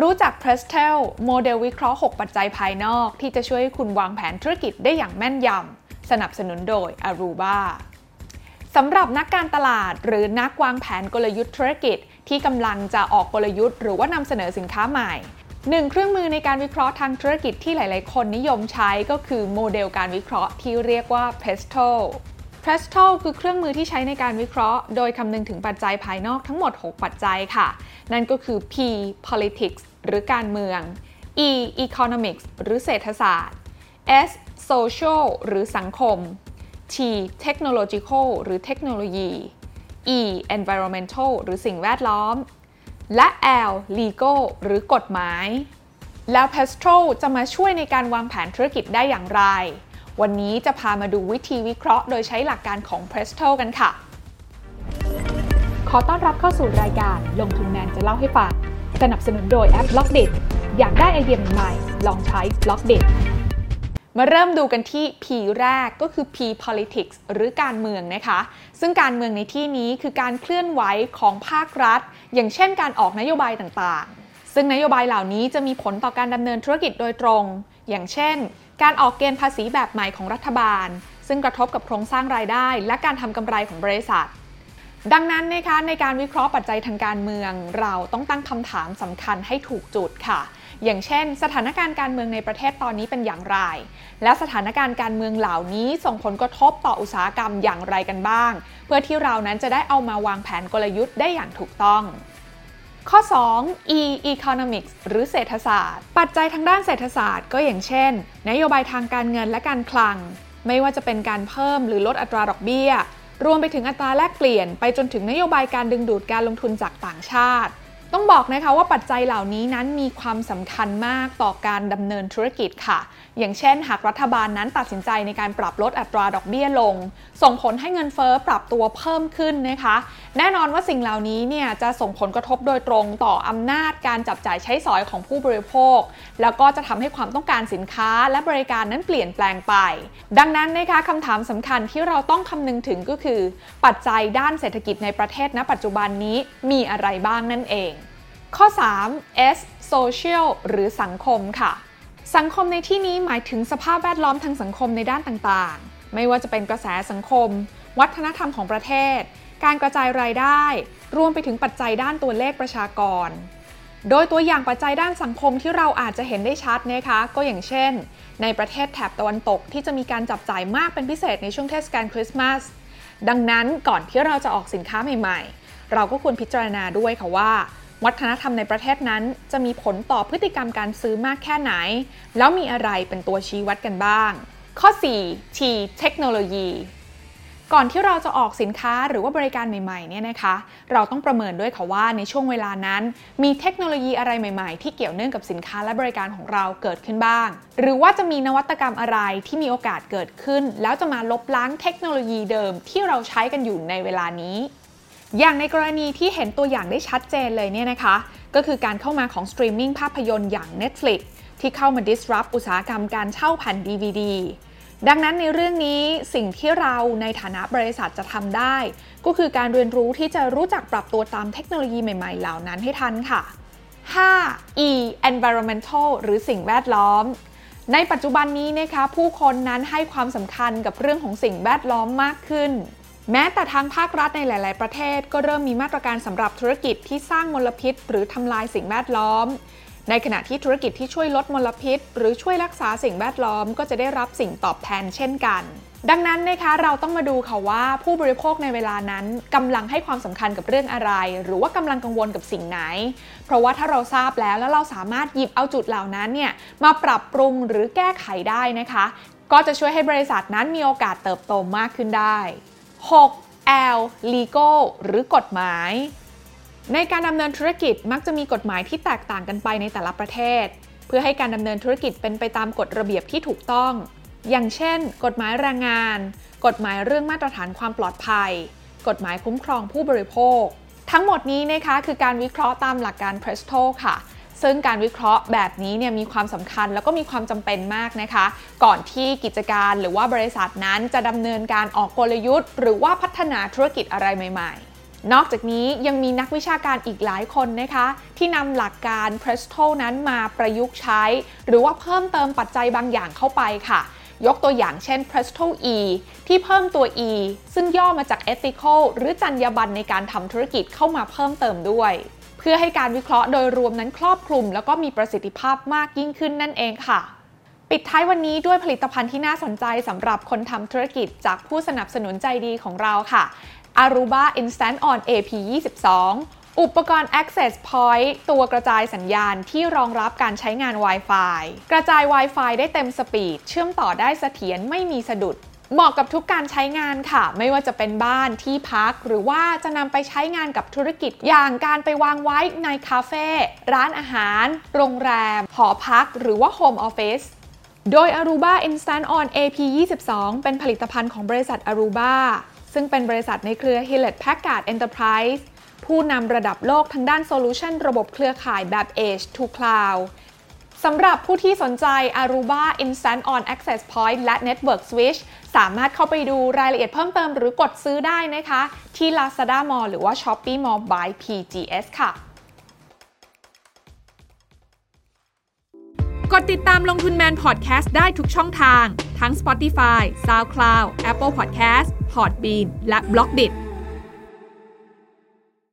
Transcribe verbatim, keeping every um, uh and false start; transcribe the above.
รู้จัก PESTEL โมเดลวิเคราะห์หกปัจจัยภายนอกที่จะช่วยให้คุณวางแผนธุรกิจได้อย่างแม่นยำสนับสนุนโดย Aruba สำหรับนักการตลาดหรือนักวางแผนกลยุทธ์ธุรกิจที่กำลังจะออกกลยุทธ์หรือว่านำเสนอสินค้าใหม่หนึ่งเครื่องมือในการวิเคราะห์ทางธุรกิจที่หลายๆคนนิยมใช้ก็คือโมเดลการวิเคราะห์ที่เรียกว่า PESTEL PESTEL คือเครื่องมือที่ใช้ในการวิเคราะห์โดยคำนึงถึงปัจจัยภายนอกทั้งหมดหกปัจจัยค่ะนั่นก็คือ P politics หรือการเมือง E economics หรือเศรษฐศาสตร์ S social หรือสังคม T technological หรือเทคโนโลยี E environmental หรือสิ่งแวดล้อมและ L legal หรือกฎหมายแล้ว PESTEL จะมาช่วยในการวางแผนธุรกิจได้อย่างไรวันนี้จะพามาดูวิธีวิเคราะห์โดยใช้หลักการของ PESTEL กันค่ะขอต้อนรับเข้าสู่รายการลงทุนแมนจะเล่าให้ฟังสนับสนุนโดยแอป Blockdit อยากได้ไอเดียใหม่ๆลองใช้ Blockdit มาเริ่มดูกันที่ P แรกก็คือ P politics หรือการเมืองนะคะซึ่งการเมืองในที่นี้คือการเคลื่อนไหวของภาครัฐอย่างเช่นการออกนโยบายต่างๆซึ่งนโยบายเหล่านี้จะมีผลต่อการดำเนินธุรกิจโดยตรงอย่างเช่นการออกเกณฑ์ภาษีแบบใหม่ของรัฐบาลซึ่งกระทบกับโครงสร้างรายได้และการทำกำไรของบริษัทดังนั้นนะคะในการวิเคราะห์ปัจจัยทางการเมืองเราต้องตั้งคำถามสำคัญให้ถูกจุดค่ะอย่างเช่นสถานการณ์การเมืองในประเทศตอนนี้เป็นอย่างไรและสถานการณ์การเมืองเหล่านี้ส่งผลกระทบต่ออุตสาหกรรมอย่างไรกันบ้างเพื่อที่เรานั้นจะได้เอามาวางแผนกลยุทธ์ได้อย่างถูกต้องข้อสอง E economics หรือเศรษฐศาสตร์ปัจจัยทางด้านเศรษฐศาสตร์ก็อย่างเช่นนโยบายทางการเงินและการคลังไม่ว่าจะเป็นการเพิ่มหรือลดอัตราดอกเบี้ยรวมไปถึงอัตราแลกเปลี่ยนไปจนถึงนโยบายการดึงดูดการลงทุนจากต่างชาติต้องบอกนะคะว่าปัจจัยเหล่านี้นั้นมีความสำคัญมากต่อการดำเนินธุรกิจค่ะอย่างเช่นหากรัฐบาลนั้นตัดสินใจในการปรับลดอัตราดอกเบี้ยลงส่งผลให้เงินเฟ้อปรับตัวเพิ่มขึ้นนะคะแน่นอนว่าสิ่งเหล่านี้เนี่ยจะส่งผลกระทบโดยตรงต่ออำนาจการจับจ่ายใช้สอยของผู้บริโภคแล้วก็จะทำให้ความต้องการสินค้าและบริการนั้นเปลี่ยนแปลงไปดังนั้นนะคะคำถามสำคัญที่เราต้องคำนึงถึงก็คือปัจจัยด้านเศรษฐกิจในประเทศณปัจจุบันนี้มีอะไรบ้างนั่นเองข้อสาม S social หรือสังคมค่ะสังคมในที่นี้หมายถึงสภาพแวดล้อมทางสังคมในด้านต่างๆไม่ว่าจะเป็นกระแสสังคมวัฒนธรรมของประเทศการกระจายรายได้รวมไปถึงปัจจัยด้านตัวเลขประชากรโดยตัวอย่างปัจจัยด้านสังคมที่เราอาจจะเห็นได้ชัดนะคะก็อย่างเช่นในประเทศแถบตะวันตกที่จะมีการจับจ่ายมากเป็นพิเศษในช่วงเทศกาลคริสต์มาสดังนั้นก่อนที่เราจะออกสินค้าใหม่ๆเราก็ควรพิจารณาด้วยค่ะว่าวัฒนธรรมในประเทศนั้นจะมีผลต่อพฤติกรรมการซื้อมากแค่ไหนแล้วมีอะไรเป็นตัวชี้วัดกันบ้างข้อสี่ T เทคโนโลยีก่อนที่เราจะออกสินค้าหรือว่าบริการใหม่ๆเนี่ยนะคะเราต้องประเมินด้วยค่ะว่าในช่วงเวลานั้นมีเทคโนโลยีอะไรใหม่ๆที่เกี่ยวเนื่องกับสินค้าและบริการของเราเกิดขึ้นบ้างหรือว่าจะมีนวัตกรรมอะไรที่มีโอกาสเกิดขึ้นแล้วจะมาลบล้างเทคโนโลยีเดิมที่เราใช้กันอยู่ในเวลานี้อย่างในกรณีที่เห็นตัวอย่างได้ชัดเจนเลยเนี่ยนะคะก็คือการเข้ามาของสตรีมมิ่งภาพยนตร์อย่าง Netflix ที่เข้ามา disrupt อุตสาหกรรมการเช่าแผ่น ดี วี ดี ดังนั้นในเรื่องนี้สิ่งที่เราในฐานะบริษัทจะทำได้ก็คือการเรียนรู้ที่จะรู้จักปรับตัวตามเทคโนโลยีใหม่ๆเหล่านั้นให้ทันค่ะห้า E environmental หรือสิ่งแวดล้อมในปัจจุบันนี้นะคะผู้คนนั้นให้ความสำคัญกับเรื่องของสิ่งแวดล้อมมากขึ้นแม้แต่ทางภาครัฐในหลายๆประเทศก็เริ่มมีมาตรการสำหรับธุรกิจที่สร้างมลพิษหรือทำลายสิ่งแวดล้อมในขณะที่ธุรกิจที่ช่วยลดมลพิษหรือช่วยรักษาสิ่งแวดล้อมก็จะได้รับสิ่งตอบแทนเช่นกันดังนั้นนะคะเราต้องมาดูค่ะว่าผู้บริโภคในเวลานั้นกำลังให้ความสำคัญกับเรื่องอะไรหรือว่ากำลังกังวลกับสิ่งไหนเพราะว่าถ้าเราทราบแล้วแล้วเราสามารถหยิบเอาจุดเหล่านั้นเนี่ยมาปรับปรุงหรือแก้ไขได้นะคะก็จะช่วยให้บริษัทนั้นมีโอกาสเติบโตมากขึ้นได้หก L legal หรือกฎหมายในการดำเนินธุรกิจมักจะมีกฎหมายที่แตกต่างกันไปในแต่ละประเทศเพื่อให้การดำเนินธุรกิจเป็นไปตามกฎระเบียบที่ถูกต้องอย่างเช่นกฎหมายแรงงานกฎหมายเรื่องมาตรฐานความปลอดภัยกฎหมายคุ้มครองผู้บริโภคทั้งหมดนี้นะคะคือการวิเคราะห์ตามหลักการ PESTEL ค่ะซึ่งการวิเคราะห์แบบนี้เนี่ยมีความสำคัญแล้วก็มีความจำเป็นมากนะคะก่อนที่กิจการหรือว่าบริษัทนั้นจะดำเนินการออกกลยุทธ์หรือว่าพัฒนาธุรกิจอะไรใหม่ๆ นอกจากนี้ยังมีนักวิชาการอีกหลายคนนะคะที่นำหลักการ PESTEL นั้นมาประยุกต์ใช้หรือว่าเพิ่มเติมปัจจัยบางอย่างเข้าไปค่ะยกตัวอย่างเช่น PESTEL E ที่เพิ่มตัว E ซึ่งย่อมาจาก Ethical หรือจรรยาบรรณในการทำธุรกิจเข้ามาเพิ่มเติมด้วยเพื่อให้การวิเคราะห์โดยรวมนั้นครอบคลุมแล้วก็มีประสิทธิภาพมากยิ่งขึ้นนั่นเองค่ะปิดท้ายวันนี้ด้วยผลิตภัณฑ์ที่น่าสนใจสำหรับคนทำธุรกิจจากผู้สนับสนุนใจดีของเราค่ะ Aruba Instant On เอ พี ยี่สิบสอง อุปกรณ์ Access Point ตัวกระจายสัญญาณที่รองรับการใช้งาน Wi-Fi กระจาย Wi-Fi ได้เต็มสปีดเชื่อมต่อได้เสถียรไม่มีสะดุดเหมาะกับทุกการใช้งานค่ะไม่ว่าจะเป็นบ้านที่พักหรือว่าจะนำไปใช้งานกับธุรกิจอย่างการไปวางไว้ในคาเฟ่ร้านอาหารโรงแรมหอพักหรือว่าโฮมออฟฟิศโดย Aruba Instant On เอ พี ยี่สิบสอง เป็นผลิตภัณฑ์ของบริษัท Aruba ซึ่งเป็นบริษัทในเครือ Hewlett Packard Enterprise ผู้นำระดับโลกทางด้านโซลูชันระบบเครือข่ายแบบ Edge to Cloud สำหรับผู้ที่สนใจ Aruba Instant On Access Point และ Network Switch สามารถเข้าไปดูรายละเอียดเพิ่มเติมหรือกดซื้อได้นะคะที่ Lazada Mall หรือว่า Shopee Mall by พี จี เอส ค่ะกดติดตามลงทุนแมนพอดแคสต์ได้ทุกช่องทางทั้ง Spotify, SoundCloud, Apple Podcast, Hotbean และ Blockdit